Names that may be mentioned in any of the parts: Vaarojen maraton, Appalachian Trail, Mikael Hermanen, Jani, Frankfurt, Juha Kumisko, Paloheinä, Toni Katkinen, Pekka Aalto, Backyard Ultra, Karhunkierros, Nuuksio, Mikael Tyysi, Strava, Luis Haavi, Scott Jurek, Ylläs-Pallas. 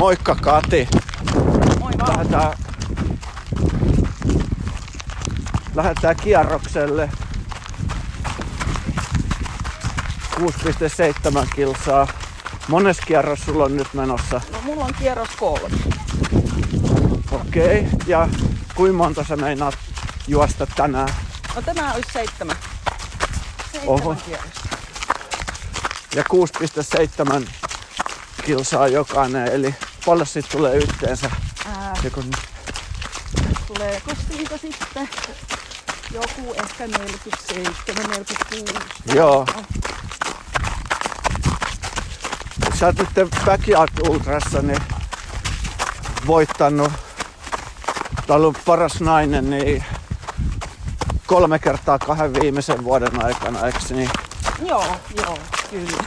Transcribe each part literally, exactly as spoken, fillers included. Moikka Kati. Moi vaan. Lähdetään, lähdetään kierrokselle. kuusi pilkku seitsemän kilsaa. Mones kierros sulla on nyt menossa? No mulla on kierros kolme. Okei. Okay. Ja kuinka monta sä meinaat juosta tänään? No tänään olisi seitsemän. Seitsemän Oho. Kierrosta. Ja kuusi pilkku seitsemän kilsaa jokainen, eli paljon siitä tulee yhteensä? Ää, joku... Tuleeko siitä sitten joku ehkä neljäkymmentäseitsemän neljäkymmentäkuusi? Joo. Oh. Sä oot nyt Backyard Ultrassa niin voittanut, tai ollut paras nainen, niin kolme kertaa kahden viimeisen vuoden aikana, eikö niin? Joo, joo, kyllä.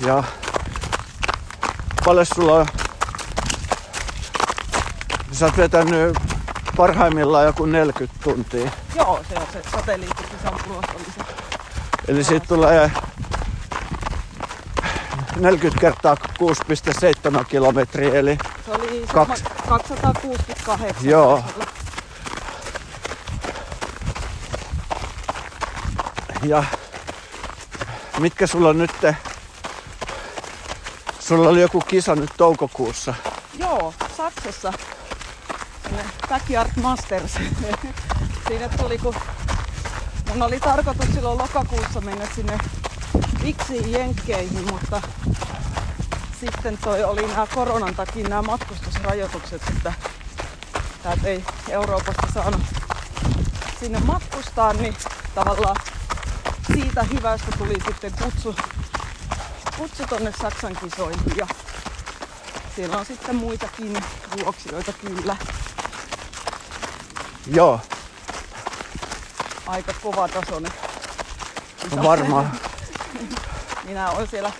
Ja paljon sulla on, sä oot vetänyt parhaimmillaan joku neljäkymmentä tuntia. Joo, se on se satelliittikisan tulossa. Eli siitä tulee neljäkymmentä kertaa kuusi pilkku seitsemän kilometriä, eli se oli kaksi... kaksisataakuusikymmentäkahdeksan. Joo. Ja mitkä sulla on nyt? Sulla oli joku kisa nyt toukokuussa. Joo, Saksassa. Backyard Masters. Siinä tuli, kun mun oli tarkoitus silloin lokakuussa mennä sinne Viksiin Jenkkeihin, mutta sitten toi oli nämä koronan takia nämä matkustusrajoitukset, että täältä ei Euroopasta saanut sinne matkustaa, niin tavallaan siitä hyvästä tuli sitten kutsu, kutsu tonne Saksan kisoihin ja siellä on sitten muitakin juoksijoita kyllä. Joo. Aika kova tasoinen. Varmaan. Minä olen siellä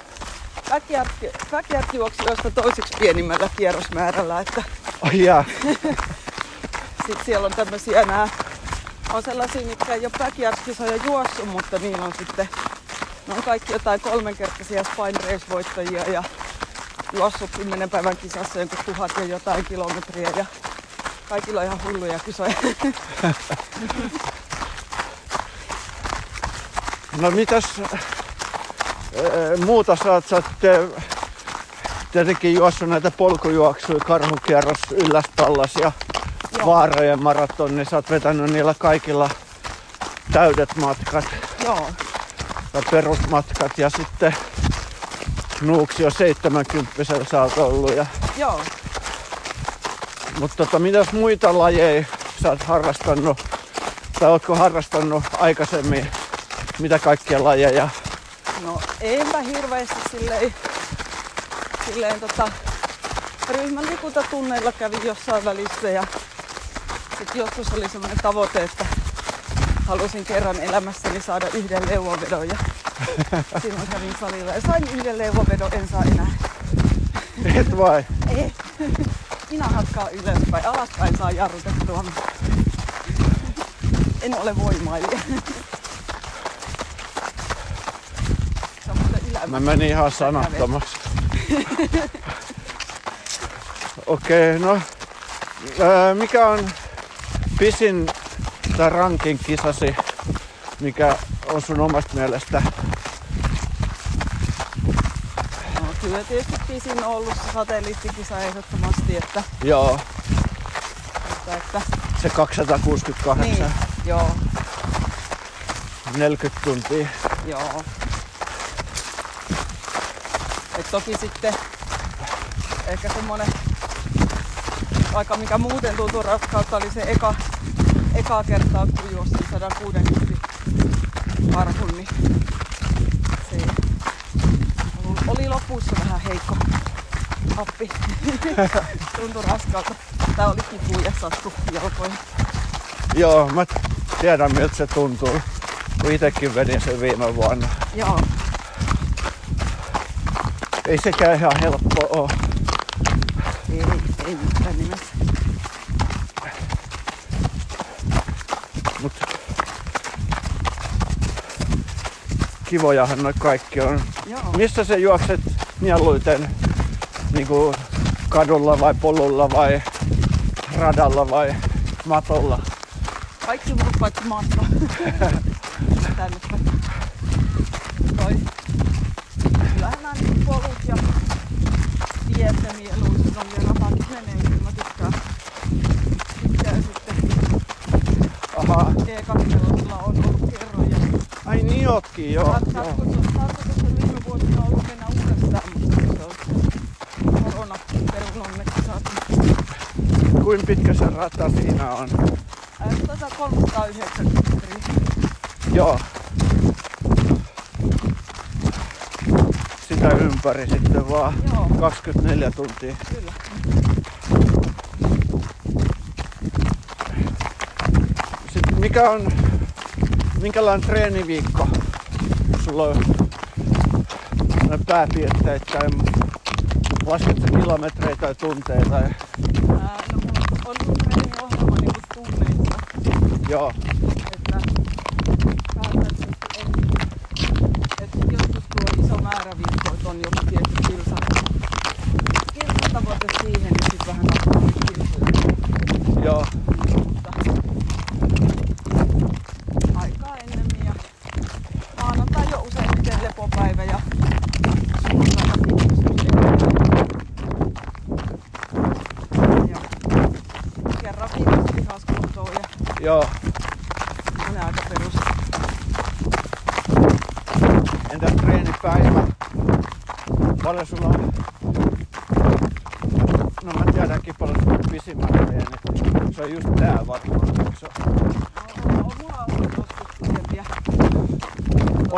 backyard-juoksijoista toiseksi pienimmällä kierrosmäärällä, että oh, yeah. Sitten siellä on tämmöisiä nää, on sellaisia, mitkä ei ole backyard-kisoja juossut, mutta niillä on sitten, ne on kaikki jotain kolmenkertaisia Spine Race-voittajia ja juossut kymmenen päivän kisassa jonkun tuhat ja jotain kilometriä ja kaikilla on ihan hulluja kisoja. No mitäs muuta sä oot, sä oot tietenkin juossut näitä polkujuoksuja, Karhunkierros, Ylläs-Pallas ja Vaarojen maraton, niin sä oot vetänyt niillä kaikilla täydet matkat. Joo. Ja perusmatkat ja sitten Nuuksio seitsemänkymppisellä sä oot ollut. Ja... Joo. Mutta tota, mitäs muita lajeja sä oot harrastanut, tai ootko harrastanut aikaisemmin, mitä kaikkia lajeja? No enpä hirveästi silleen, silleen tota, ryhmän liikuntatunneilla kävin jossain välissä ja sit joskus oli semmoinen tavoite, että halusin kerran elämässäni saada yhden leuanvedon ja silloin kävin salilla ja sain yhden leuanvedon, en saa enää. Et vai? Ei. Minä hakkaan ylöspäin, alaspäin saa jarrutettua. En ole voimailija. Mä menin ihan sanattomaksi. Okei, okay, no. Ää, mikä on pisin tai rankin kisasi, mikä on sun omasta mielestä? No kyllä tietysti pisin on ollut se satelliittikisa ehdottomasti, että... Joo. Että, että... Se kaksisataakuusikymmentäkahdeksan. Niin, joo. neljäkymmentä tuntia. Joo. Et toki sitten ehkä semmonen aika mikä muuten tuntuu raskautta oli se eka, eka kertaa kun juostin satakuusikymmentä karhun, niin se oli lopussa vähän heikko happi. Tuntui raskaalta. Tää oli kipu ja sattu jalkoihin. Joo, mä tiedän miltä se tuntuu. Kun itekin vedin sen viime vuonna. Joo. Ei sekään ihan helppoa oo. Ei, ei mitään nimessä. Mut kivojahan noi kaikki on. Joo. Missä sä juokset mieluiten niin kuin kadulla vai polulla vai radalla vai matolla? Kaikki muut paitsi matka. Kyllähän nämä niin polut ja tiet ja mieluiset on ja rahat menee, kun mä tykkään. Tykkään sitten. Aha. G kaksi on ollut kerroja. Ai niin ootkin, joo. Tarkoitus on viime vuosina ollut mennä uudestaan, mutta se on korona perunonneksi saatu. Kuinka pitkä se rata siinä on? sata kolmekymmentäyhdeksän kilometriä. Joo. Sitä ympäri sitten vaan. Joo. kaksikymmentäneljä tuntia. Kyllä. Sitten mikä on, minkälainen treeniviikko sulla on pääpiirteittäin? Lasketko kilometrejä tai tunteja? Tai... Ää, no on sun treeniohjelma niinku tunneissa. Joo.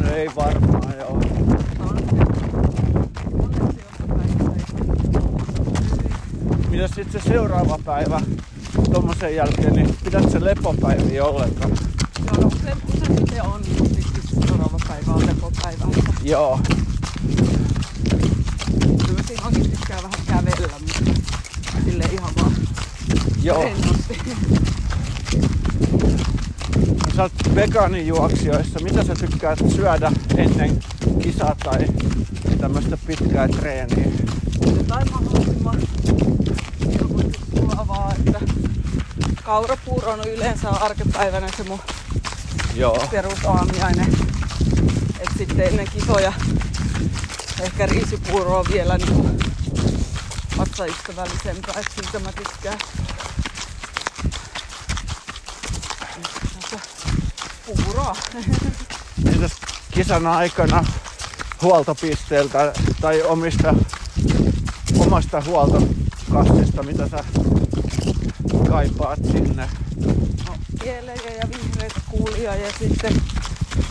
No ei varmaan, joo. Mitäs sitten se seuraava päivä tommosen jälkeen, niin pidät se lepopäiviä ollenkaan? Joo, no se usein se on, niin seuraava päivä on lepopäivä. Joo. Kyllä siinä onkin tykkää vähän kävellä, mutta sille ihan vaan. Joo. Sä oot vegaanijuoksijoissa. Mitä sä tykkäät syödä ennen kisaa tai tämmöstä pitkää treeniä? Jotain mahdollisimman joku sulavaa, että kaurapuuro on yleensä arkipäivänä se mun perusaamiainen. Et sitten ennen kisoja ehkä riisipuuro on vielä niinku vatsaystävällisempää, et siitä mä tykkään. Puuroa. Entäs kisan aikana huoltopisteeltä tai omista, omasta huoltokassista, mitä sä kaipaat sinne? No, kielejä ja vihreitä kuulia ja sitten,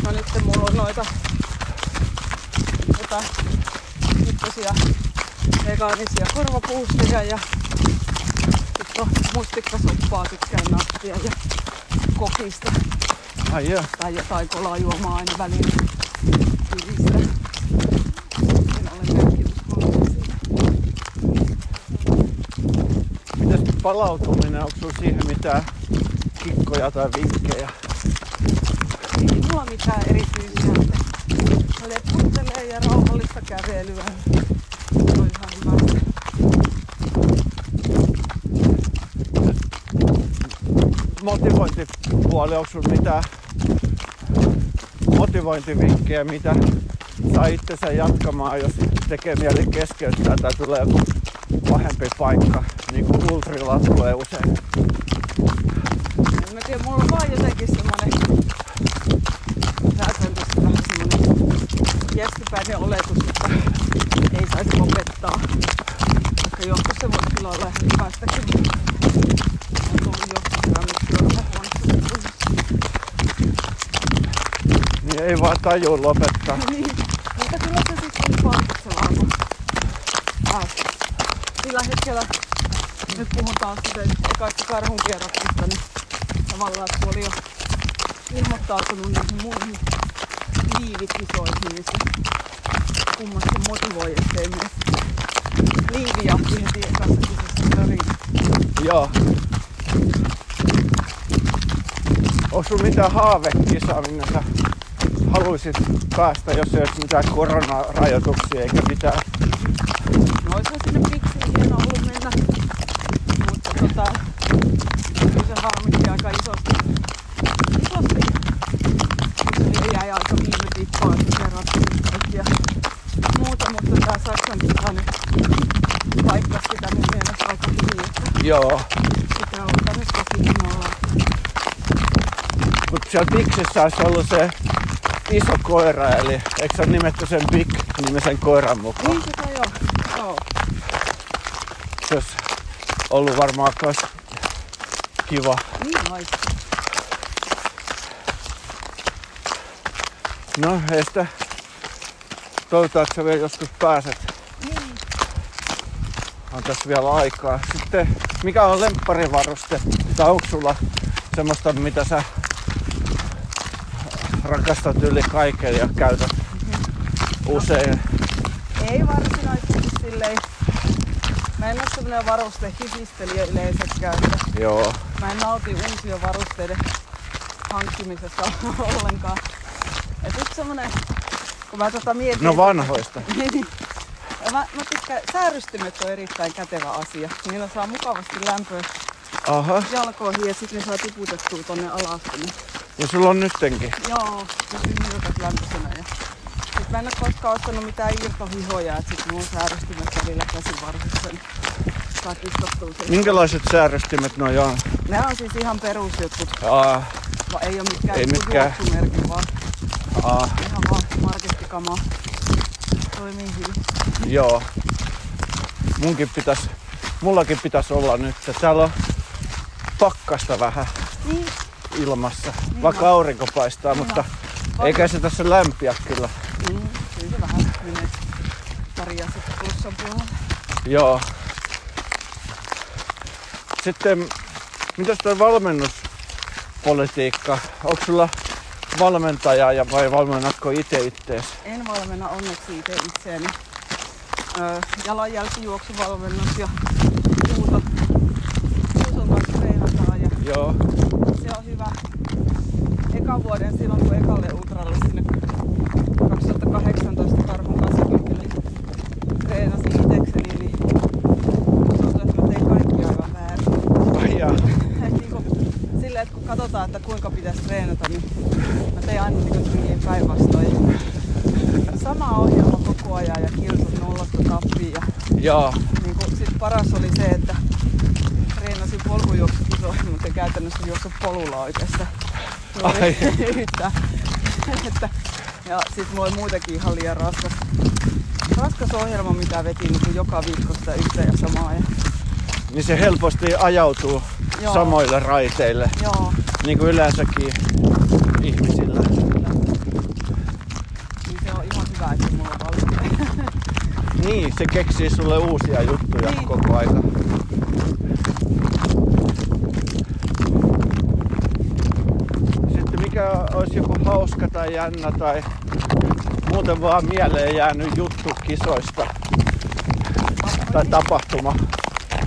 no nyt mulla on noita jotain ykkösiä vegaanisia korvapuusteja ja sitten on mustikkasoppaa, tykkään nappia ja kokista. Ai joo. Tai jotain kolaa juomaa aina väliin kivistä. En ole merkityskoulutus siinä. Mitäs palautuminen? Onko sinulla siihen mitään kikkoja tai vinkkejä? Ei mulla mitään erityisiä. Leputtelee ja rauhallista kävelyä. Se on ihan hyvä. Motivointipuoli, onko sinulla mitään motivointivinkkejä, mitä saa itsensä jatkamaan, jos tekee mieli keskeyttää tai tulee joku pahempi paikka, niin kuin ultrilla tulee usein? En mä tiedä, mulla on vaan jotenkin semmoinen säätöntöstä vähän semmoinen jästipäinen oletus, että ei saisi lopettaa, vaikka joskus se voisi kyllä olla ihan hyvästäkin. Ei vaan tajuu lopettaa. Niin, mutta kyllä se sitten on palkitsevaa. Sillä hetkellä nyt puhutaan kaikista karhunkierroksista, niin tavallaan kun oli jo ilmoittautunut niihin muihin liivikisoihin, niin se kummasti motivoi, ettei myös liivijahtiin tien kanssa kyseessä töriin. Joo. Onko sulla mitään haavekisaa, minne sä haluaisit päästä, jos ei olisi mitään koronarajoituksia eikä mitään? No ois sinne piksiin hienoa ollut mennä, mutta tota, kyllä se harmitti aika isosti. Isosti. Se jäi aika viime viikkoa, että se ratkaisi kaikkia muuta, mutta tää Saksan kisa nyt paikkasi sitä mun mielestä aika hyvin. Joo. Sitä on tänne tosi hienoa. Mut siellä Piksissä ois ollut se iso koira, eli eikö sä nimetty sen Big-nimisen koiran mukaan? Niin sitä joo, joo. Se ois ollut varmaan kans kiva. Niin ois. No ei sitä. Toivotaan, että sä vielä joskus pääset. Niin. On tässä vielä aikaa. Sitten mikä on lempparivaruste? Tai onko sulla semmoista, mitä sä rakastat yli kaiken ja käytät mm-hmm. usein? No, ei varsinaisesti silleen. Mä en ole sellainen varuste hifistelijä yleisekään. Joo. Mä en nauti uusien varusteiden hankkimisesta ollenkaan. Et yks semmonen, kun mä tota mietin... No vanhoista. mä, mä tykkään, säärystimet on erittäin kätevä asia. Niillä saa mukavasti lämpöä Aha. jalkoihin ja sit ne saa tiputettua tonne alas. Ja sulla on nyttenkin? Joo, pysyn hiukat lämpöisenä. Ja sit mä en oo koskaan ottanut mitään irtohihoja, et sit mun säärystimet välillä käsivartisen saa kistottua sen. Minkälaiset säärystimet noi on? Nää on siis ihan perusjutut. Aa. Vaan ei oo mitkään juoksumerkin vaan. Aa. Ihan vaan markettikamaa. Toimii hyvin. Joo. Munkin pitäis, mullakin pitäis olla nyt. Täällä on pakkasta vähän. Niin. Ilmassa. Niin vaikka on. Aurinko paistaa, niin mutta on. Eikä se tässä lämpiä kyllä. Mm, kyllä se vähän menee paria sitten plussan puolella. Joo. Sitten, mitäs toi valmennuspolitiikka? Onko sulla valmentaja ja vai valmennatko itse ittees? En valmenna onneksi itse itseäni. Öö, jalanjälkijuoksuvalmennus ja puuta. Puuson kanssa treenataan. Ja... Joo. Se on hyvä. Ekan vuoden silloin, kun ekalle ultralle sinne kaksituhattakahdeksantoista Karhun kanssa kaikille treenasin itekseni, niin tuntuu, että mä tein kaikki aivan väärin. Ai jaa. niin silleen, että kun katsotaan, että kuinka pitäisi treenata, niin mä tein aina niin päinvastoin. Sama ohjelma koko ajan ja kilsut nollasta tappiin. Jaa. Niin kun sit paras oli se, että treenasin polkujuoksukisoihin, mutta en käytännössä juoksu polulla oikeastaan. Ai. Ja sit mulla oli muutenkin ihan liian raskas, raskas ohjelma, mitä vetin niin joka viikko sitä yhtä ja samaa. Ja... Niin se helposti ajautuu Joo. samoille raiteille, Joo. niin kuin yleensäkin ihmisillä. Kyllä. Niin se on ihan hyvä, että mulla on paljon. Niin, se keksii sulle uusia juttuja niin. koko ajan. Sitten mikä olisi joku hauska tai jännä tai muuten vaan mieleen jäänyt juttu kisoista tai tapahtuma?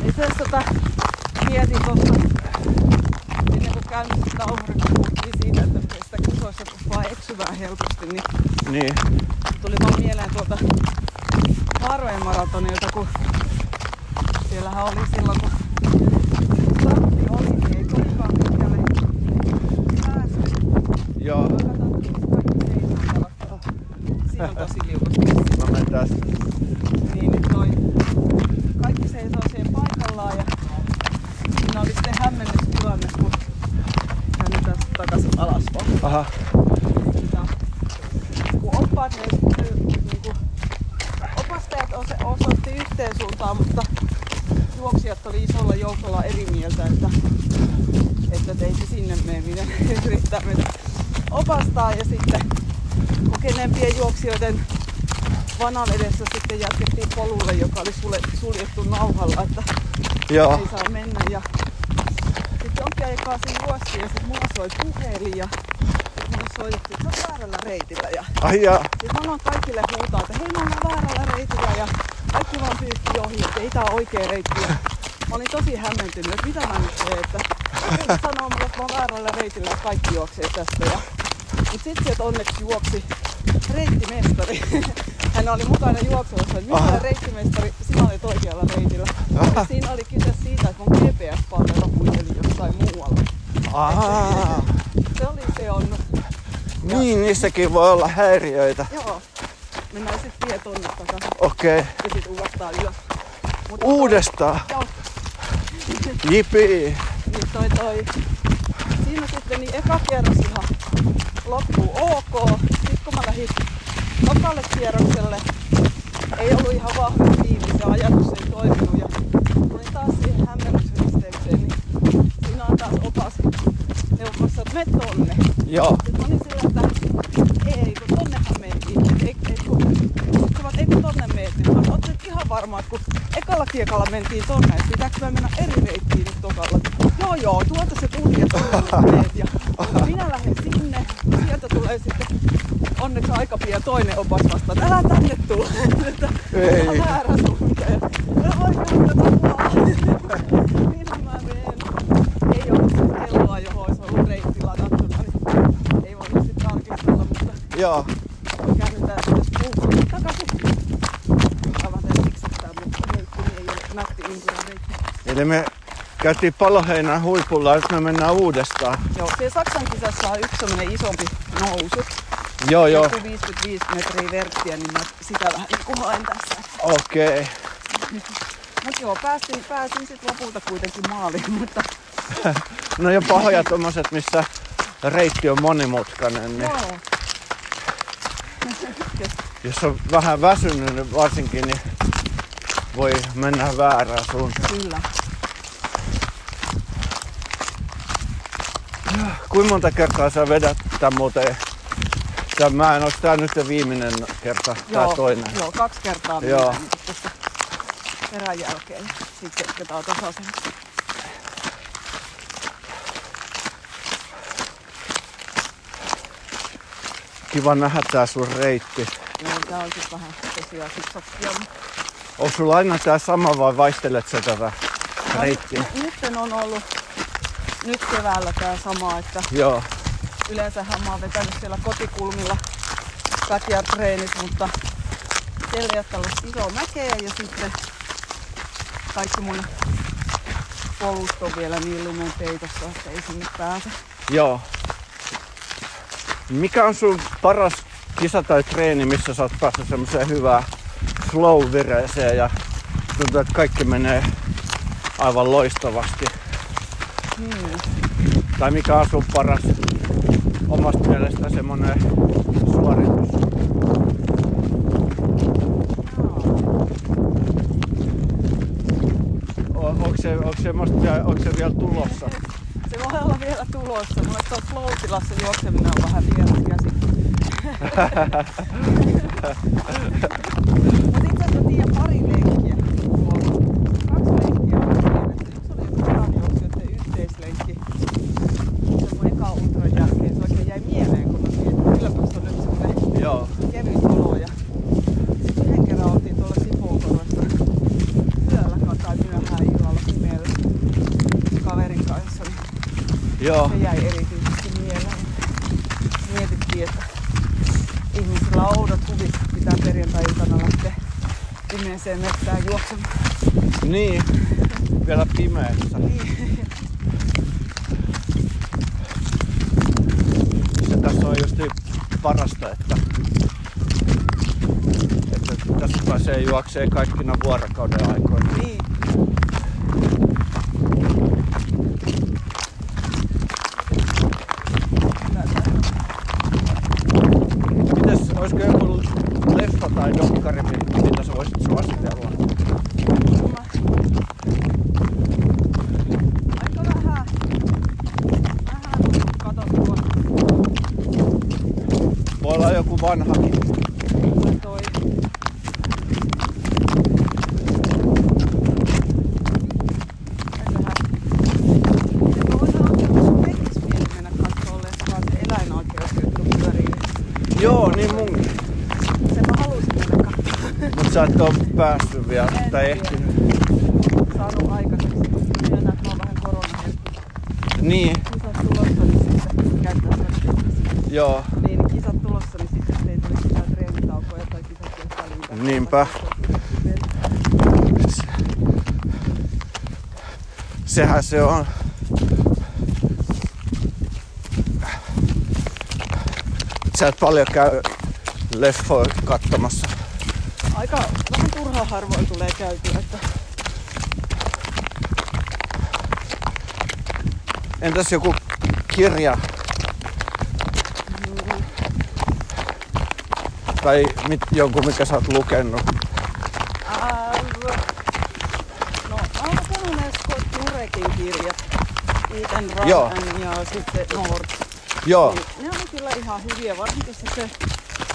Itse asiassa mietin tuossa ennen kuin käynnissä sitä ohjelmaa siitä, että sitä kisoissa vaan eksyvää helposti, niin, niin tuli vaan mieleen tuolta Vaarojen maratonilta, kun siellähän oli silloin, kun startti oli, niin ei tulikaan pitkälle päässyt. Joo. Siinä on tosi liukasti. Mä menen tästä. Niin, nyt toi. Kaikki seisoo siihen paikallaan ja siinä oli sitten hämmennystilanne, kun käännytään sitten takaisin alas vaan. Aha. Kun oppaat ne niinku... Opastajat osoitti yhteen suuntaan, mutta juoksijat oli isolla joukolla eri mieltä, että, että ei se sinne mene, minä yrittää mennä opastaa. Ja sitten kokeneempien juoksijoiden vanan edessä sitten jatkettiin polulle, joka oli suljettu nauhalla, että joo. Ei saa mennä. Ja sitten onkin aikaa sen juosti ja sitten mulla soi puhelin ja mulla soitettiin, että sä oot väärällä reitillä. Ja ai jaa. Sitten mä oon kaikille huutaa, että hei mä oon väärällä reitillä ja kaikki vaan pyyhti ohi, että ei tää oo oikea reitti. Ja mä olin tosi hämmentynyt, että mitä mä nyt teen, että mä sanoo mulle, että mä oon väärällä reitillä ja kaikki juoksee tästä. Ja mutta sitten sieltä onneksi juoksi reittimestari. Hän oli mukana juoksussa, että minä olen reittimestari, sinä olet oikealla reitillä. Ja siinä oli kyse siitä, että mun G P S-palvelu kuitenkin jossain muualla. Aa. Se oli se on. Niin, niissäkin voi olla häiriöitä. Joo. Mennään sitten tie tonne takaisin. Okei. Okay. Ja sitten uudestaan ylös. Mut uudestaan? Joo. Jipii. Niin toi toi. Siinä sitten niin eka kerros ihan loppuu ok. Sitten kun mä lähdin tokalle kierrokselle, ei ollut ihan vahva tiimi, se ajatus ei toiminut. Ja tulin taas siihen hämmennyshyisteekseen, niin siinä on taas opas neuvossa, että me tonne. Joo. Sitten mä olin sillä, että ei, kun tonnehan mentiin. Ei, ei, kun, kun, ei kun tonne mentiin. Mä oot nyt ihan varma, että kun ekalla kiekalla mentiin tonne, että pitääkö mä mennä eri reittiin nyt tokalla. Joo joo, tuolta se tuli ja tuolta ja minä lähden sinne. Sieltä tulee sitten onneksi aika pian toinen opas vastaan. Älä tänne tule. Ei. On väärä suunta. Ja voi kannata vaan. Minä mä menen. Ei ollut siis kelloa, johon olisi ollut reittillä kattuna. Niin ei voinut sitten tarkistella, mutta joo. Käydetään sitten puhutaan takaisin. Avataan siksistään, mutta löytyy ei ole nätti inkuranreitti. Eli me käytiin Paloheinän huipulla, jos me mennään uudestaan. Joo, siellä Saksan kisassa on yksi sellainen isompi nousu. Joo, joo. Joku viisikymmentäviisi metriä verkkiä, niin mä sitä vähän niin haen tässä. Okei. Okay. No joo, pääsin, pääsin sitten lopulta kuitenkin maaliin, mutta... No ja pahoja tommoset, missä reitti on monimutkainen, niin... Joo. Jos on vähän väsynyt varsinkin, niin voi mennä väärään suuntaan. Kyllä. Kuinka monta kertaa sä vedät tämän muuten? Tämän, mä en ole, tää nyt se viimeinen kerta, joo, tää toinen. Joo, kaksi kertaa vielä tässä perän jälkeen. Sitten jatketaan tasaisen. Kiva nähdä tää sun reitti. Joo, tää on sit vähän tosiaan siksaksia. Onko sulla aina tää sama vai vaihtelet sä tätä reittiä? No, nyt, nyt on ollut. Nyt keväällä tää sama, että joo. Yleensähän mä oon vetänyt siellä kotikulmilla backyard trailin, mutta siellä ei ole tällaista isoa mäkeä ja sitten kaikki mun polut on vielä niin lumen peitossa, että ei sinne pääse. Joo. Mikä on sun paras kisa tai treeni, missä sä oot päässyt semmoiseen hyvään flow-vireeseen ja tuntuu, että kaikki menee aivan loistavasti? Hmm. Tai mikä on sun paras omasta mielestä semmonen suoritus? O- onko, se, onko, se musta, onko se vielä tulossa? Se voi olla vielä tulossa. Mulle tuo flow-tilassa juokseminen on vähän vielä käsi. Mut itse asiassa mä tiedän pari leikkiä. Kaksi leikkiä on siinä. Yksi oli joku raanjuoksijoiden yhteislenkki. Se mun eka ultran jälkeen. Se oikein jäi mieleen, kun mä mietin. Kylläpä se on nyt semmonen kevyt olo. Ja sit yhden kerran oltiin tuolla Sipoonkorvassa yöllä tai myöhään illalla pimeällä kaverin kanssa. Joo. Se jäi erityisesti mieleen. Mietittiin, että ihmisillä on oudot huvit, pitää perjantai-iltana lähteä pimeeseen mettään juoksemaan. Niin, vielä pimeässä. Niin. Se tässä on just parasta, että, että tässä pääsee juokseen kaikkina vuorokauden aikoina. Niin. Olisiko joku leffa tai dokkari, mitä sä voisit suositella? Aika vähän. Vähän katottua. Voi olla joku vanhakin. Toi. että et ole päässyt vielä en tai ehtinyt. En saanut aikaiseksi. Mä tiedän, että mä oon vähän koronaherkku. Niin. Kisat tulossa, niin sitten käyttää sen. Joo. Niin, kisat tulossa, niin sitten ei tule mitään treenitaukoja tai kisat jostain liikaa. Niinpä. Sehän se on. Sä et paljon käy leffoja katsomassa. Aika vähän turhaa harvoin tulee käytyä. Että... Entäs joku kirja? Mm. Tai mit, joku mikä sä oot lukenut? Ää, no aina sellainen Scott Jurekin kirjat. Eat and Run ja sitten North. Joo. Niin, ne on kyllä ihan hyviä, varsinkin se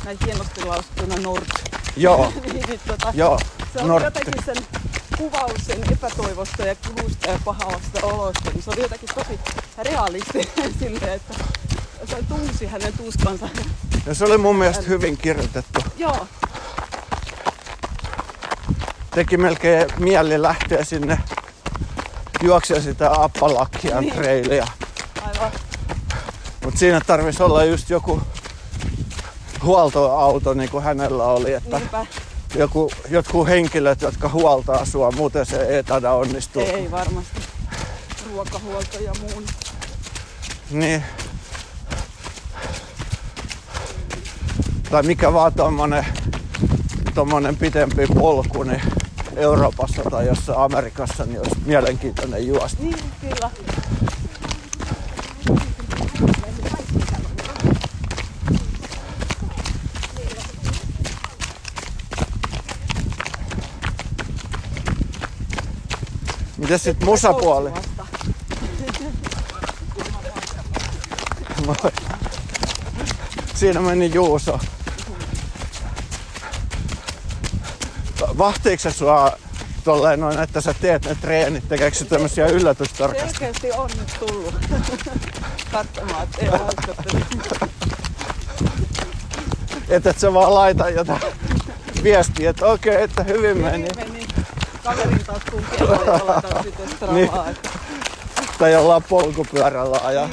näin hienosti lausuttuna Nord. Joo. niin, tota, Joo. Se on Nord. Jotenkin sen kuvaus sen epätoivosta ja kulusta ja pahasta olosta, niin se oli jotenkin tosi realisti silleen, että se tunsi hänen tuskansa. Ja se oli mun mielestä hyvin kirjoitettu. Joo. Teki melkein mieli lähteä sinne juoksemaan sitä Appalachian Trailia. Aivan. Mut siinä tarvisi olla just joku huoltoauto, niin kuin hänellä oli, että joku, jotkut henkilöt, jotka huoltaa sua, muuten se ei taida onnistua. Ei varmasti. Ruokahuolto ja muun. Niin. Tai mikä vaan tommonen, tommonen pitempi polku, niin Euroopassa tai jossain Amerikassa, niin olisi mielenkiintoinen juosta. Niin, kyllä. Mites sit musapuoli? Siinä meni Juuso. Vahtiiko se sua tolleen noin, että sä teet ne treenit? Tekeekö se tämmösiä yllätystarkastuksia? Selkeästi on nyt tullut katsomaan, et ei hauskattele. Et et sä vaan laita jotain viestiä, että okei, okay, että hyvin meni. Kaverin taas kulkee ja laitetaan sitten stravaa. Niin. Tai ollaan polkupyörällä ajaa.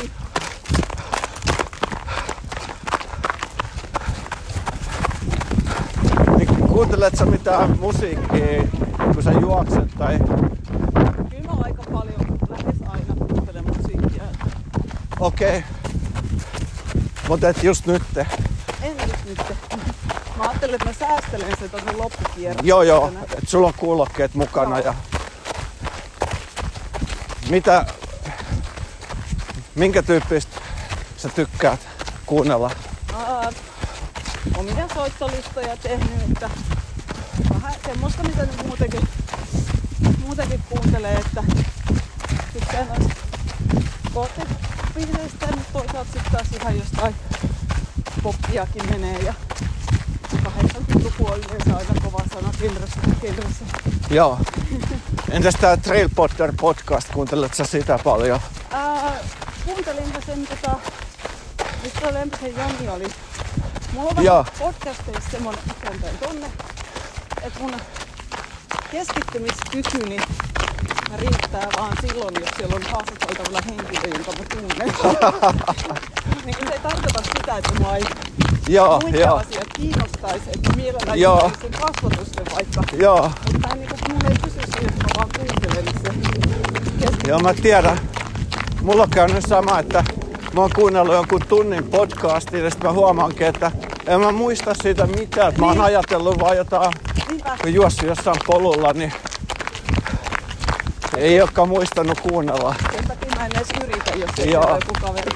Niin. Niin, kuuntelet sä mitään musiikkia, kun sä juokset? Tai... Kyllä mä aika paljon lähes aina kuuntelen musiikkia. Okei. Okay. Mut et just nytte? En just nytte. Mä ajattelin, että mä säästelen sen tuonne loppukierrokseen. Joo, joo. Et sulla on kuulokkeet mukana. Ja... Mitä... Minkä tyyppistä sä tykkäät kuunnella? Aa, omia soittolistoja tehnyt, että... Vähän semmoista, mitä ne muutenkin, muutenkin kuuntelee, että... Tykkään noista kotipiireistä, mutta toisaalta sitten taas ihan jostain poppiakin menee ja... kahdeksankymmentäluku on yleensä aika kova sana genressä. genressä. Joo. Entäs tää Trail Power podcast, kuuntelet sä sitä paljon? Ää, kuuntelin sen, tota, mistä Lempisen Jani oli. Mulla on vähän podcasteissa semmonen ikääntäin tonne, että mun keskittymiskykyni riittää vaan silloin, jos siellä on haastateltavilla henkilö, jonka mä tunnen. niin se ei tarkoita sitä, että mä ei... Joo, muita joo. Asiat kiinnostaisi, että mielelläni sen kasvatusten vaikka. Joo. Mutta niin, mulla ei pysy siihen, että mä vaan kuuntelen sen. Joo, mä tiedän. Mulla on käynyt sama, että mä oon kuunnellut jonkun tunnin podcastin ja sit mä huomaankin, että en mä muista siitä mitään. Niin. Mä oon ajatellut vaan jotain, niinpä. Kun juossi jossain polulla, niin ei olekaan muistanut kuunnella. Sen takia mä en edes yritä, jos ei ole joku kaveri.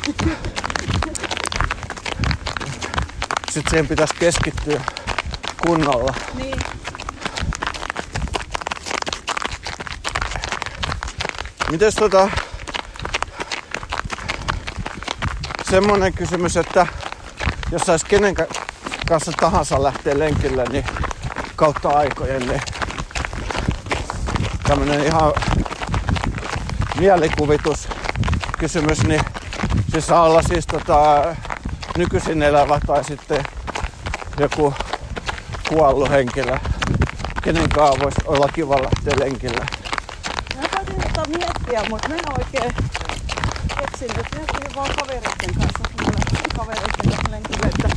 Sitten siihen pitäisi keskittyä kunnolla. Niin. Mites tota... Semmonen kysymys, että jos sais kenen kanssa tahansa lähtee lenkille, niin kautta aikojen, niin tämmönen ihan mielikuvituskysymys, niin se saa olla siis tota... nykyisin elävä tai sitten joku kuollut henkilö. kenenkaan voisi olla kiva lähteä lenkillä. Mä täytyy ottaa miettiä, mutta mä en oikein keksin, että miettii vaan kavereiden kanssa. Mä lähtin kavereiden kanssa lenkillä, että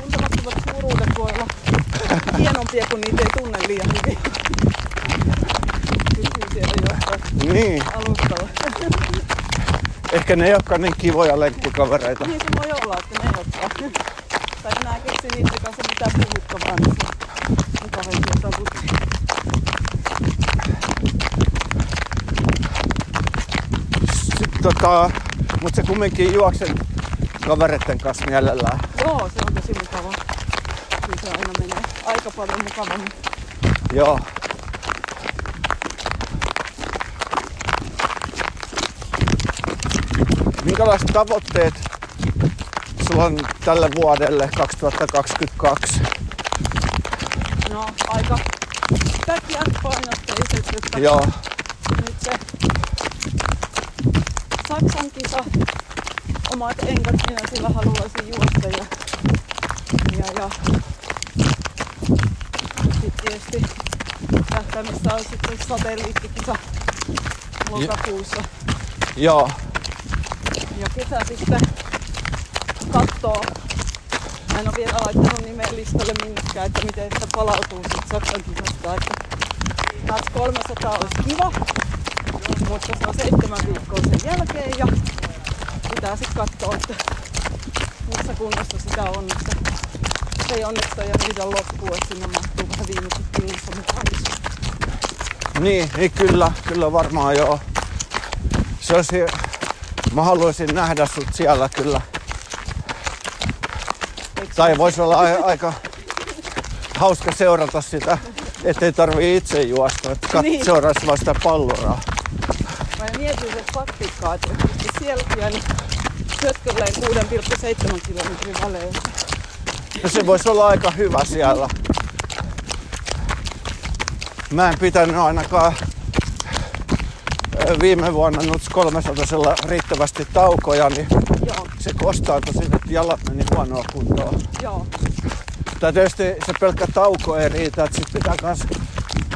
tuntemattomat suuruudet voi olla hienompia, kun niitä ei tunne liian hyvin. Kysyy siellä jostain niin. Alustalla. Ehkä ne ei olekaan niin kivoja lenkkikavereita. Niin se voi olla, että ne ei olekaan. Tai minä keksin niiden kanssa mitään puhuttavaa. Sitten tota, mutta se kumminkin juoksen kavereiden kanssa mielellään. Joo, se on tosi mukava. Kyllä se aina menee aika paljon mukavammin. Joo. Minkälaiset tavoitteet sulla on tälle vuodelle kaksituhattakaksikymmentäkaksi? No, aika backyard-painotteiset, että joo. Nyt se Saksan kisa, omat enkat, minä sillä haluaisin juosta ja, ja, ja. Sitten tietysti tähtäimessä on sitten satelliittikisa lokakuussa. Joo. Ja kesä sitten kattoo. Mä en ole vielä laittanut nimeen listalle minnekään, että miten sitä palautuu sitten Saksan kisasta. Taas kolmesataa olisi kiva, mutta se on seitsemän viikkoa sen jälkeen ja pitää sitten katsoa, että missä kunnossa sitä on. Se ei onneksi ole vielä loppuun, että sinne mahtuu vähän viimeiset kiinnossa mukaan. Niin, niin kyllä, kyllä varmaan joo. Se olisi, mä haluaisin nähdä sut siellä kyllä. Tai voisi olla a- aika hauska seurata sitä, ettei tarvii itse juosta, että kat- niin. Seuraisi vaan sitä palloraa. Mä mietin se taktiikkaa, että sielläkin niin syötkölleen kuusi pilkku seitsemän kilometrin välein. No se voisi olla aika hyvä siellä. Mä en pitänyt ainakaan viime vuonna Nuts kolmesatasella riittävästi taukoja, niin joo. Se kostaa tosi, että jalat meni huonoa kuntoon. Joo. Tai tietysti se pelkkä tauko ei riitä, että sit pitää myös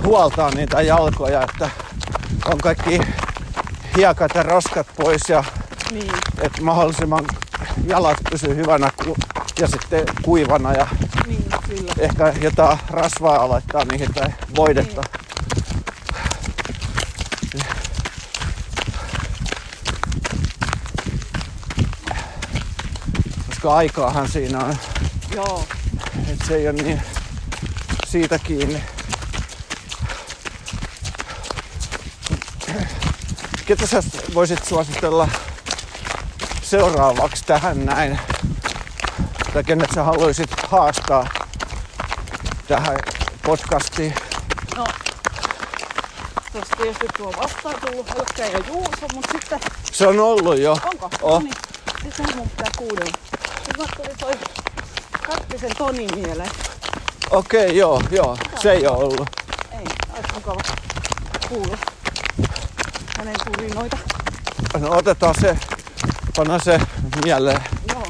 huoltaa niitä jalkoja, että on kaikki hiekat ja roskat pois ja niin. Että mahdollisimman jalat pysyy hyvänä ja sitten kuivana ja niin, kyllä. Ehkä jotain rasvaa laittaa niihin tai voidetta. Niin. Aikaahan siinä on. Joo. Et se ei ole niin siitä kiinni. Ketä sä voisit suositella seuraavaksi tähän näin? Tai kenet sä haluaisit haastaa tähän podcastiin? No, tuossa tietysti tuo vastaan tullut Helkkä ja Juuso, mut sitten... Se on ollut jo. Onko? Oh. No niin, sehän mun pitää kuudella. Musta oli toi Katkisen Toni mieleen. Okei, okay, joo, joo. Se ei oo ollut. Ei, ois mukava kuulla hänen kurinoita. No otetaan se, panna se mieleen. Joo.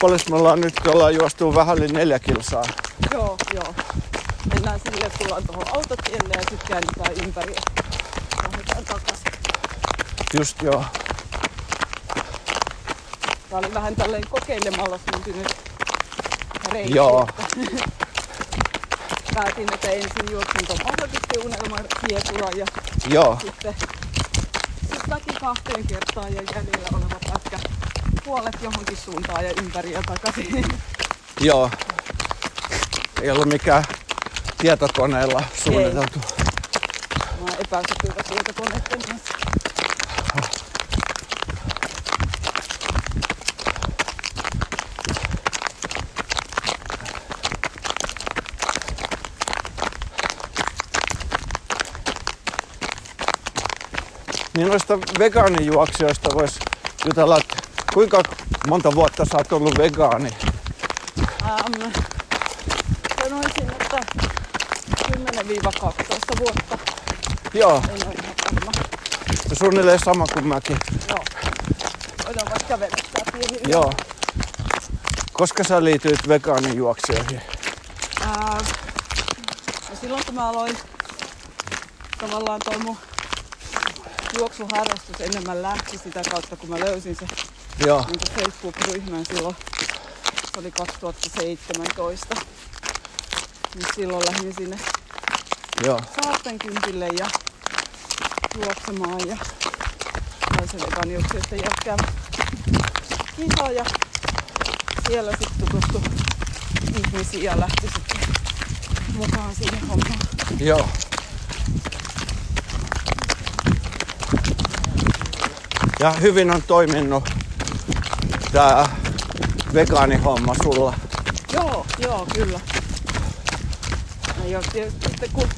Paljonko me ollaan nyt, ollaan juostuu vähän yli neljä kilsaa. Joo, joo. Mennään silleen, että tullaan tuohon autotielle ja sit käännytään ympäri. Just joo. Tää oli vähän tälleen kokeilemalla syntynyt reitti. Joo. Päätin, että ensin juoksin tuon Pohjokitti unelman kiepuran ja joo. Sitten sitäkin kahteen kertaan ja jäljellä oleva pätkä puolet johonkin suuntaan ja ympäri ja takaisin. Joo. Ei ollut mikään tietokoneella suunniteltu. Ei. Mä epäsopiva tietokoneiden kanssa. Niin noista vegaanijuoksijoista vois jutella, että kuinka monta vuotta sä oot ollut vegaani? Ähm, sanoisin, että kymmenen kaksitoista vuotta. Joo. En ole ihan varma. Suunnilleen sama kuin mäkin. Joo. Voidaan vaikka kävellä tää pieni. Joo. Koska sä liityit vegaanijuoksijoihin? Ää, no silloin kun mä aloin tavallaan toi mun juoksuharrastus enemmän lähti sitä kautta, kun mä löysin se niin Facebook-ryhmän silloin. Se oli kaksituhattaseitsemäntoista. Niin silloin lähdin sinne Joo. saartenkympille ja juoksemaan ja täysin vegaanijuoksijoista jälkeen kisaa ja siellä sitten tutustui ihmisiin ja lähti sitten mukaan siihen hommaan. Joo. Ja hyvin on toiminut tää vegaanihomma sulla. Joo, joo, kyllä. No jos sitten kun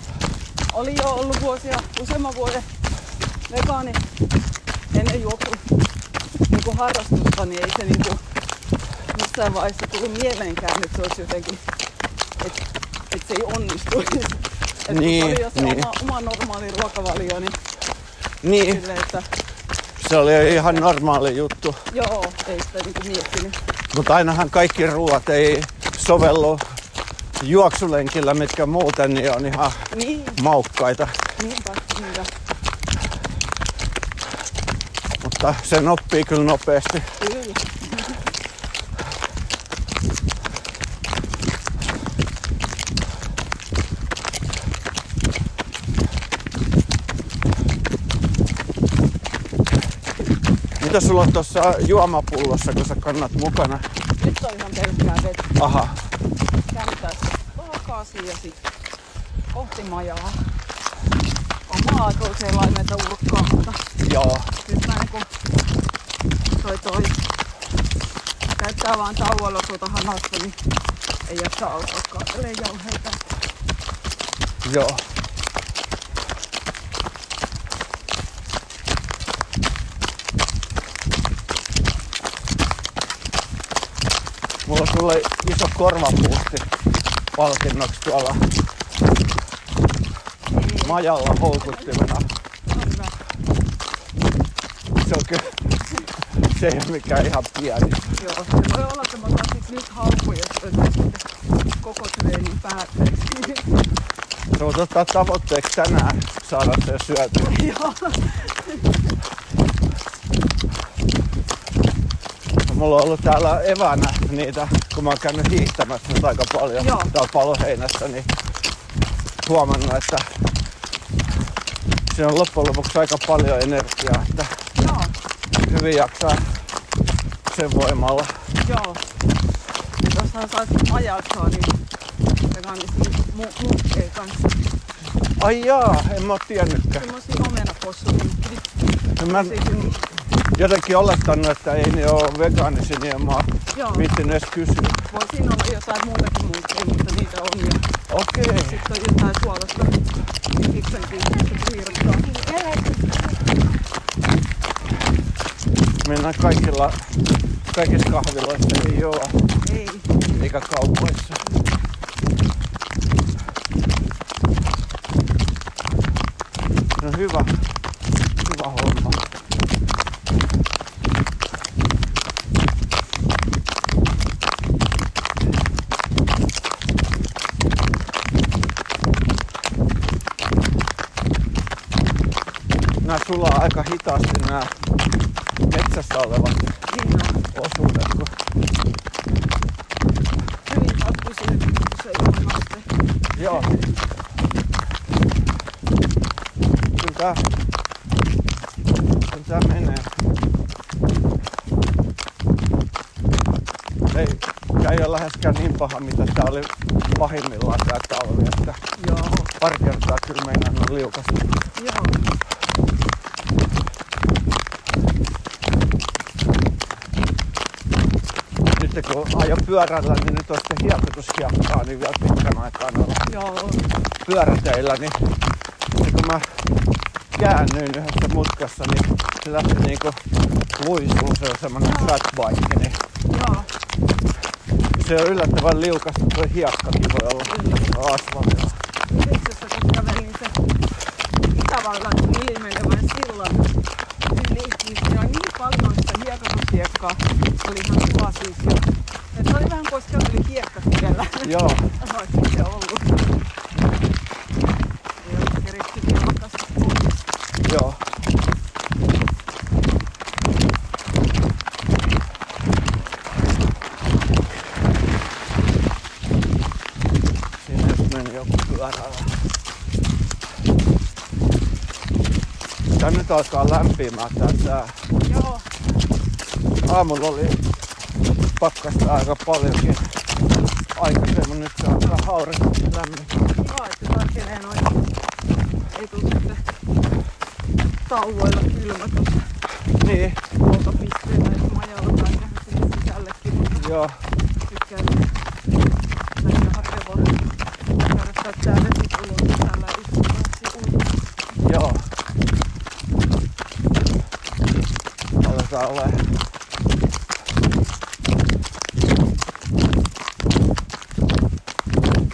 oli jo ollut vuosia, useamman vuoden vegaani ennen juoksun niinku harrastusta, niin ei se niinku missään vaiheessa tullut mieleenkään, että se olisi jotenkin, että et se ei onnistuisi. Että niin, kun oli jo se niin. oma, oma normaali ruokavalio, niin, niin. Sille, että se oli ihan normaali juttu. Joo, ei sitä niinku miettinyt. Mutta ainahan kaikki ruoat ei sovellu juoksulenkillä, mitkä muuten niin on ihan niin. maukkaita. Niinpä, niinpä. Mutta sen oppii kyllä nopeasti. Kyllä. Mitä sulla on tuossa juomapullossa, kun sä kannat mukana? Nyt on ihan pelkkää vettä. Aha. Kämpäs vaakaasi ja sit kohti majaa. Omaa aika usein laimeita ulkkaamata. Joo. Nyt mä niinku toi toi käyttää vaan tauolla tuota hanasta, niin ei jaksa alkaa kaapelee jauheita. Joo. Mulla on sulle iso korvapuusti palkinnoksi tuolla majalla houkuttimena. Se on kyllä, se ei ole mikään ihan pieni. Joo, se voi olla, että mä otan sit nyt haukkuja, koko treenin päätteeksi. Se voit ottaa tavoitteeksi tänään, saada sen syötyä. Joo. Mulla on ollut täällä evänä niitä, kun mä oon käynyt hiihtämässä nyt aika paljon Joo. täällä Paloheinässä, niin huomannut, että siinä on loppujen lopuksi aika paljon energiaa, että Joo. hyvin jaksaa sen voimalla. Joo. Ja tuossahan saisi ajaksaa niitä vegaanisia mukkeja kanssa. Ai jaa, en mä oo tiennytkään. Semmosia omenapossuja. No mä... Jotenkin olettanut, että ei ne ole vegaanisia, niin en mä viittin edes kysyä. Voi siinä olla jotain muutakin muuttia, mutta niitä on jo. Okei. Okay. Sitten on jotain suolasta iksenkin piirrettä. Mennään kaikilla, kaikissa kahviloissa ei ole. Ei. Eikä kaupoissa. No hyvä. Hyvä homma. Nää sulaa aika hitaasti nää metsässä olevat Hienoa. osuudet. Hyvin katkuisin, kun se ilmaste. Joo. Kyllä tää, kyllä tää menee. Ei, tää ei ole läheskään niin paha, mitä tää oli pahimmillaan tää talvi. Että Joo. pari kertaa kyllä meinannut liukasta. Joo. Sitten kun ajo pyörällä, niin nyt on sitten hiekotushiekkaa, niin vielä pitkän aikaa noilla Joo. pyöräteillä. Niin kun mä käännyin yhdessä mutkassa, niin se lähti niinku luisuun, se on semmonen fatbike. Niin Joo. se on yllättävän liukasta, tuo hiekkakin voi olla asfaltilla. Itse asiassa kun kävelin se Itävallan ilmenevän sillan yli, niin siinä on niin paljon sitä hiekotushiekkaa. Oli ihan suva siis. Se oli vähän Ja nyt alkaa lämpimään tässä. Joo. Aamulla oli pakkasta aika paljonkin. Aikaisemmin nyt se on kyllä haurasti lämmin. Joo, että varsineen noin. Ei tule sitten tauvoilla kylmä tuossa. Niin. Huoltopisteellä, jos majalla tai nähdä sinne sisällekin. Joo. Tykkään näitä hakevoja. Käydä tää vesipulon sisällä yksi uusi. Joo. Aletaan olemaan.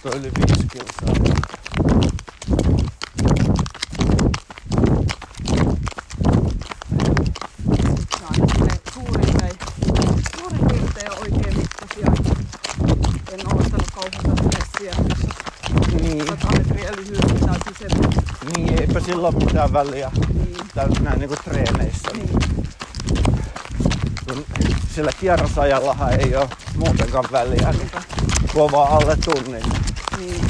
Tuo yli viisi kilsaa. Silloin mitään väliä niin. Näin niinku treeneissä. Niin. Sillä kierrosajallahan ei oo muutenkaan väliä, niin kun on vaan alle tunnin. Niin.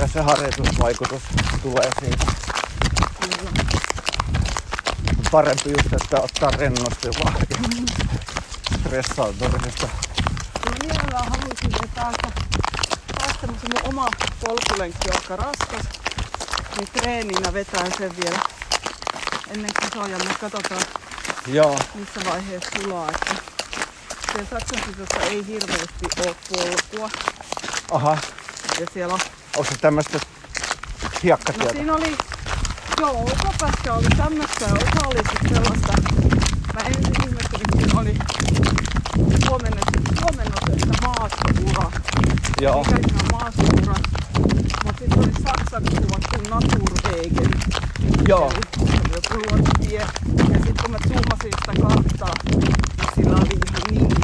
Ja se harjoitusvaikutus tulee siitä. Kyllä. Parempi just, että ottaa rennosti vaan mm. stressautumisesta. No mielellään haluaisin vetää semmoisen mun oma polkulenkki, joka raskas, niin treeninä vetää sen vielä ennen kisoja, mutta katsotaan joo. Missä vaiheessa sulaa. Sen Saksan sisässä ei hirveästi oo polkua. Aha. Ja siellä on... Onko se tämmöstä hiekkatietä? No siinä oli... Joo, osa pätkä oli tämmöstä ja osa oli sit sellaista. Mä ensin ihmettelin, että siinä oli suomennotuista maastoura. Joo. Mikä maastura, mutta sitten oli Saksan kuvattu Naturwegen. Joo. Eli joku luontotie. Ja sitten kun mä zoomasin sitä karttaa, niin sillä oli ihan nimi.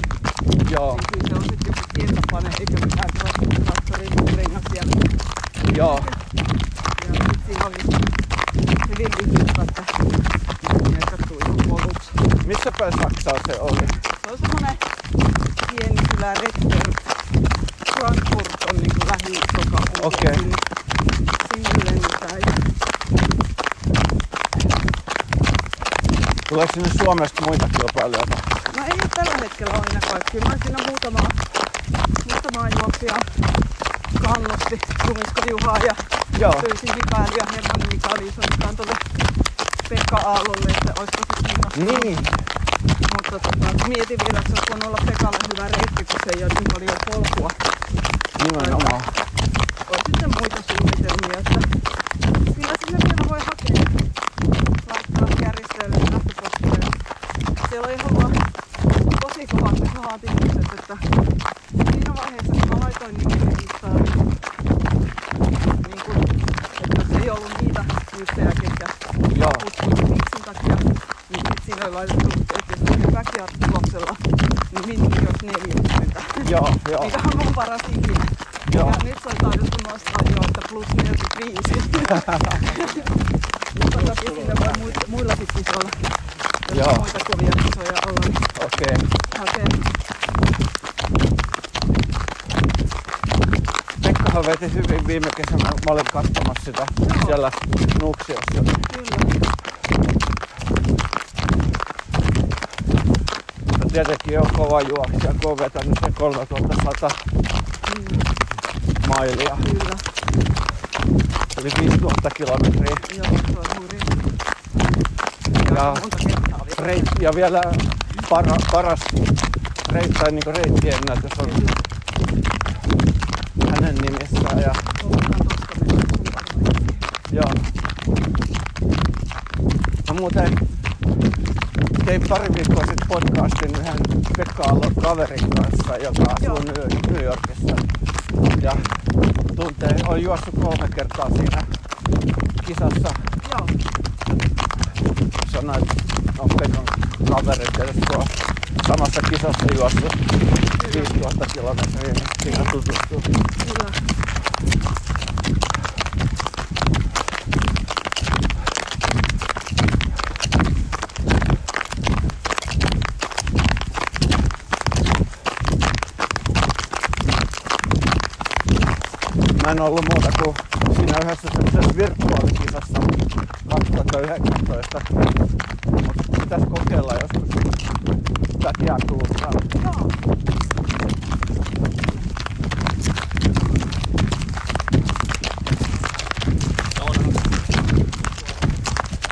Joo. Niin kyllä se on sitten joku tietapane, eikä mitään traktorin siellä. Joo. Ja sitten siinä oli hyvin lyhyttä, että merkattu ihan poluksi. Missä päin Saksaa se oli? Se on semmonen pieni kylä Retter. Frankfurt on niin kuin lähi joka on okay. Sinne lentää. Tuleeko sinne Suomesta muita kilpailijoita? No ei ole tällä hetkellä ainakaan. Kyllä mä siinä muutamaa, muutamaa juoksia kannusti Kumisko Juhaa ja Tyysin Mikael ja Hermanen Mikael Isonistaan tuolle Pekka Aallolle, että olisiko se kiinnostunut. Niin. Mutta tota, mietin vielä, että se on olla Pekalle hyvä reitti, kun se ei ole niin paljon polkua. Nimenomaan. On sitten muita suunnitelmia, että kyllä sinne vielä voi hakea. Laittaa järjestöille lähtökohtia. Siellä oli ihan vaan tosi kovat vaatimukset, että siinä vaiheessa kun mä laitoin niiden listaa, niin kun, että se ei ollut niitä myyttejä, ketkä kutsuivat miksun takia, niin sitten siinä oli laitettu, että jos oli Backyard-tuloksella, niin minkin olisi neljäkymmentä. Joo, joo. Mikä on mun paras ikinä. Ja nyt se on taidettu nostaa jo, että plus neljäkymmentäviisi. Mutta toki sinne voi muilla, muilla sitten olla. Jos on muita kovia isoja olla. Okei. Okay. Okei. Okay. Pekkahan veti hyvin viime kesänä. Mä olin katsomassa sitä joo. Siellä Nuuksiossa. Kyllä. Tietenkin on kova juoksija, kun on vetänyt se kolmetuhatta sata mm. mailia. Kyllä. Eli viisituhatta kilometriä. Joo, se on suuri. Ja, ja, reit, ja vielä para, paras reit, tai niinku reittien ennätys on hänen nimissään. Ja... Joo. No muuten tein pari viikkoa sitten podcastin yhden Pekka Aallon kaverin kanssa, joka asuu New Yorkissa. Ja tuntee, on juossut kolme kertaa siinä kisassa. Joo. Sanoin, että on Pekan kaveri tietysti, kun on samassa kisassa juossut viisituhatta kilometriä, niin siinä tutustuu. Kyllä. Mä en ollut muuta kuin siinä yhdessä semmoisessa virtuaalikisassa kaksituhattayhdeksäntoista. Mutta pitäisi kokeilla joskus sitä tiakuluttaa.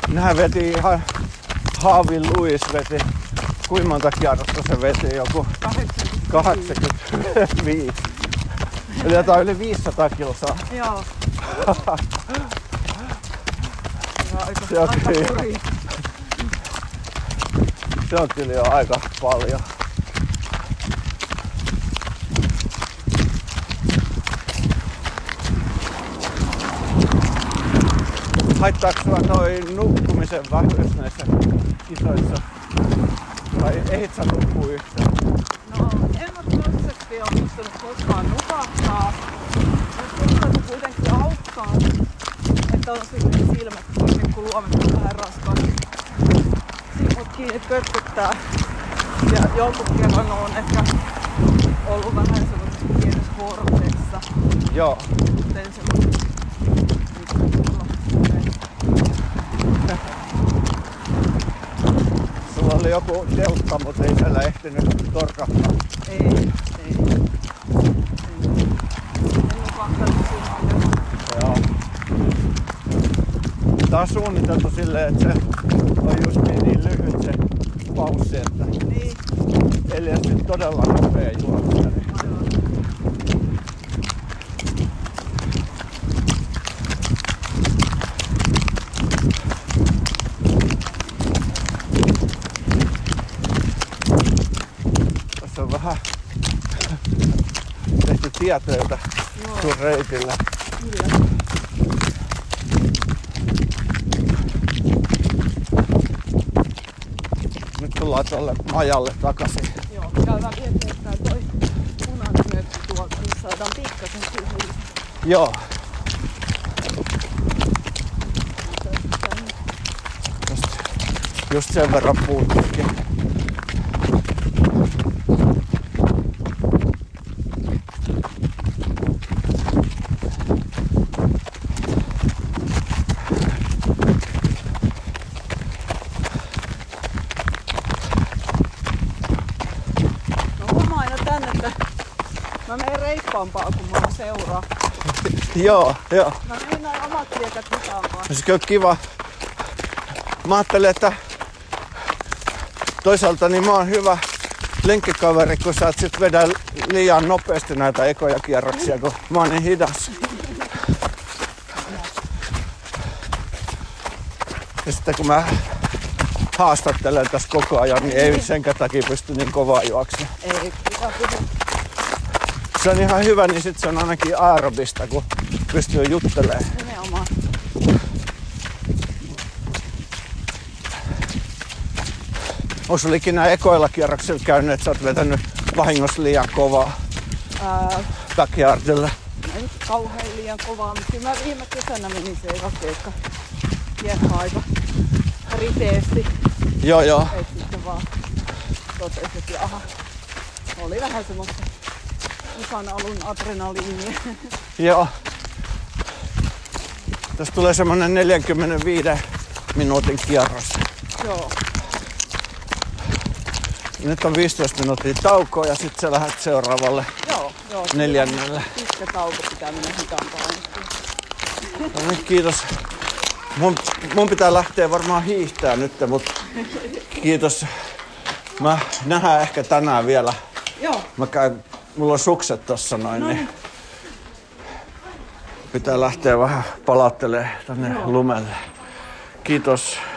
Nähän veti ihan Haavin Luis veti. Kuinka monta kierrosta se veti? Joku kahdeksankymmentäviisi. Eli jotain yli viisisataa kilsaa. Joo. Se on kyllä, se on kyllä jo aika paljon. Haittaako sua noi nukkumisen vähyys näissä kisoissa? Tai ehit sä nukkuu yhtään? No, en ole toiseksi ole pystynyt koskaan nukahtaa. Mutta se kuitenkin auttaa, että on sitten silmät pois niin kuin luomettu vähän raskaasti. Silmut kiinni pörkyttää. Ja jonkun kerran on ehkä ollut vähän semmoisessa pienessä vuoroksessa. Joo. Sulla oli joku teltta, mutta ei siellä ehtinyt torkahtaa. Ei, ei. ei. En lukahtanut siinä. Joo. Tää on suunniteltu silleen, että se on just niin, niin lyhyt se paussi, että... Niin. Eli jos nyt todella nopea juoksia. Tehty tietoja sun reitillä. Kyllä. Nyt tullaan tuolle majalle takaisin. Joo, käydään viettää toi punainen mökki tuolta, niin saadaan pikkasen siihen. Joo. Just, just sen verran puuttuukin. Joo, joo. Mä menen näin omat tietät hitaamaan. Olisiko kiva. Mä ajattelin, että toisaalta niin mä oon hyvä lenkkikaveri, kun sä et sit vedä liian nopeasti näitä ekoja kierroksia, kun mä oon niin hidas. Ja sitten kun mä haastattelen tässä koko ajan, niin ei senkään takia pysty niin kovaa juoksemaan. Ei, kiva puhua. Se on ihan hyvä, niin sit se on ainakin aerobista, kun pystyy juttelemaan. Nimenomaan. Onko sulla ikinä ekoilla kierroksilla käynyt, että sä oot vetänyt vahingossa liian kovaa Ää... backyardilla? Ei nyt kauhean liian kovaa, mutta kyllä mä viime kesänä menin seirakeikka kierrä aika riteesti. Joo joo. Et sitten vaan totesin, että aha, oli vähän semmoista mukana alun adrenaliinia. Joo. Tässä tulee semmonen neljänkymmenenviiden minuutin kierros. Joo. Nyt on viisitoista minuuttia taukoa ja sitten sä lähdet seuraavalle. Joo, joo. Neljännellä. Pitkä tauko pitää mennä hitaampaan. No niin, kiitos. Mun, mun pitää lähteä varmaan hiihtää nyt, mutta kiitos. Mä nähdään ehkä tänään vielä. Joo. Mä käyn Mulla on sukset tossa noin, no niin. niin pitää lähteä vähän palattelemaan tänne lumelle. Kiitos.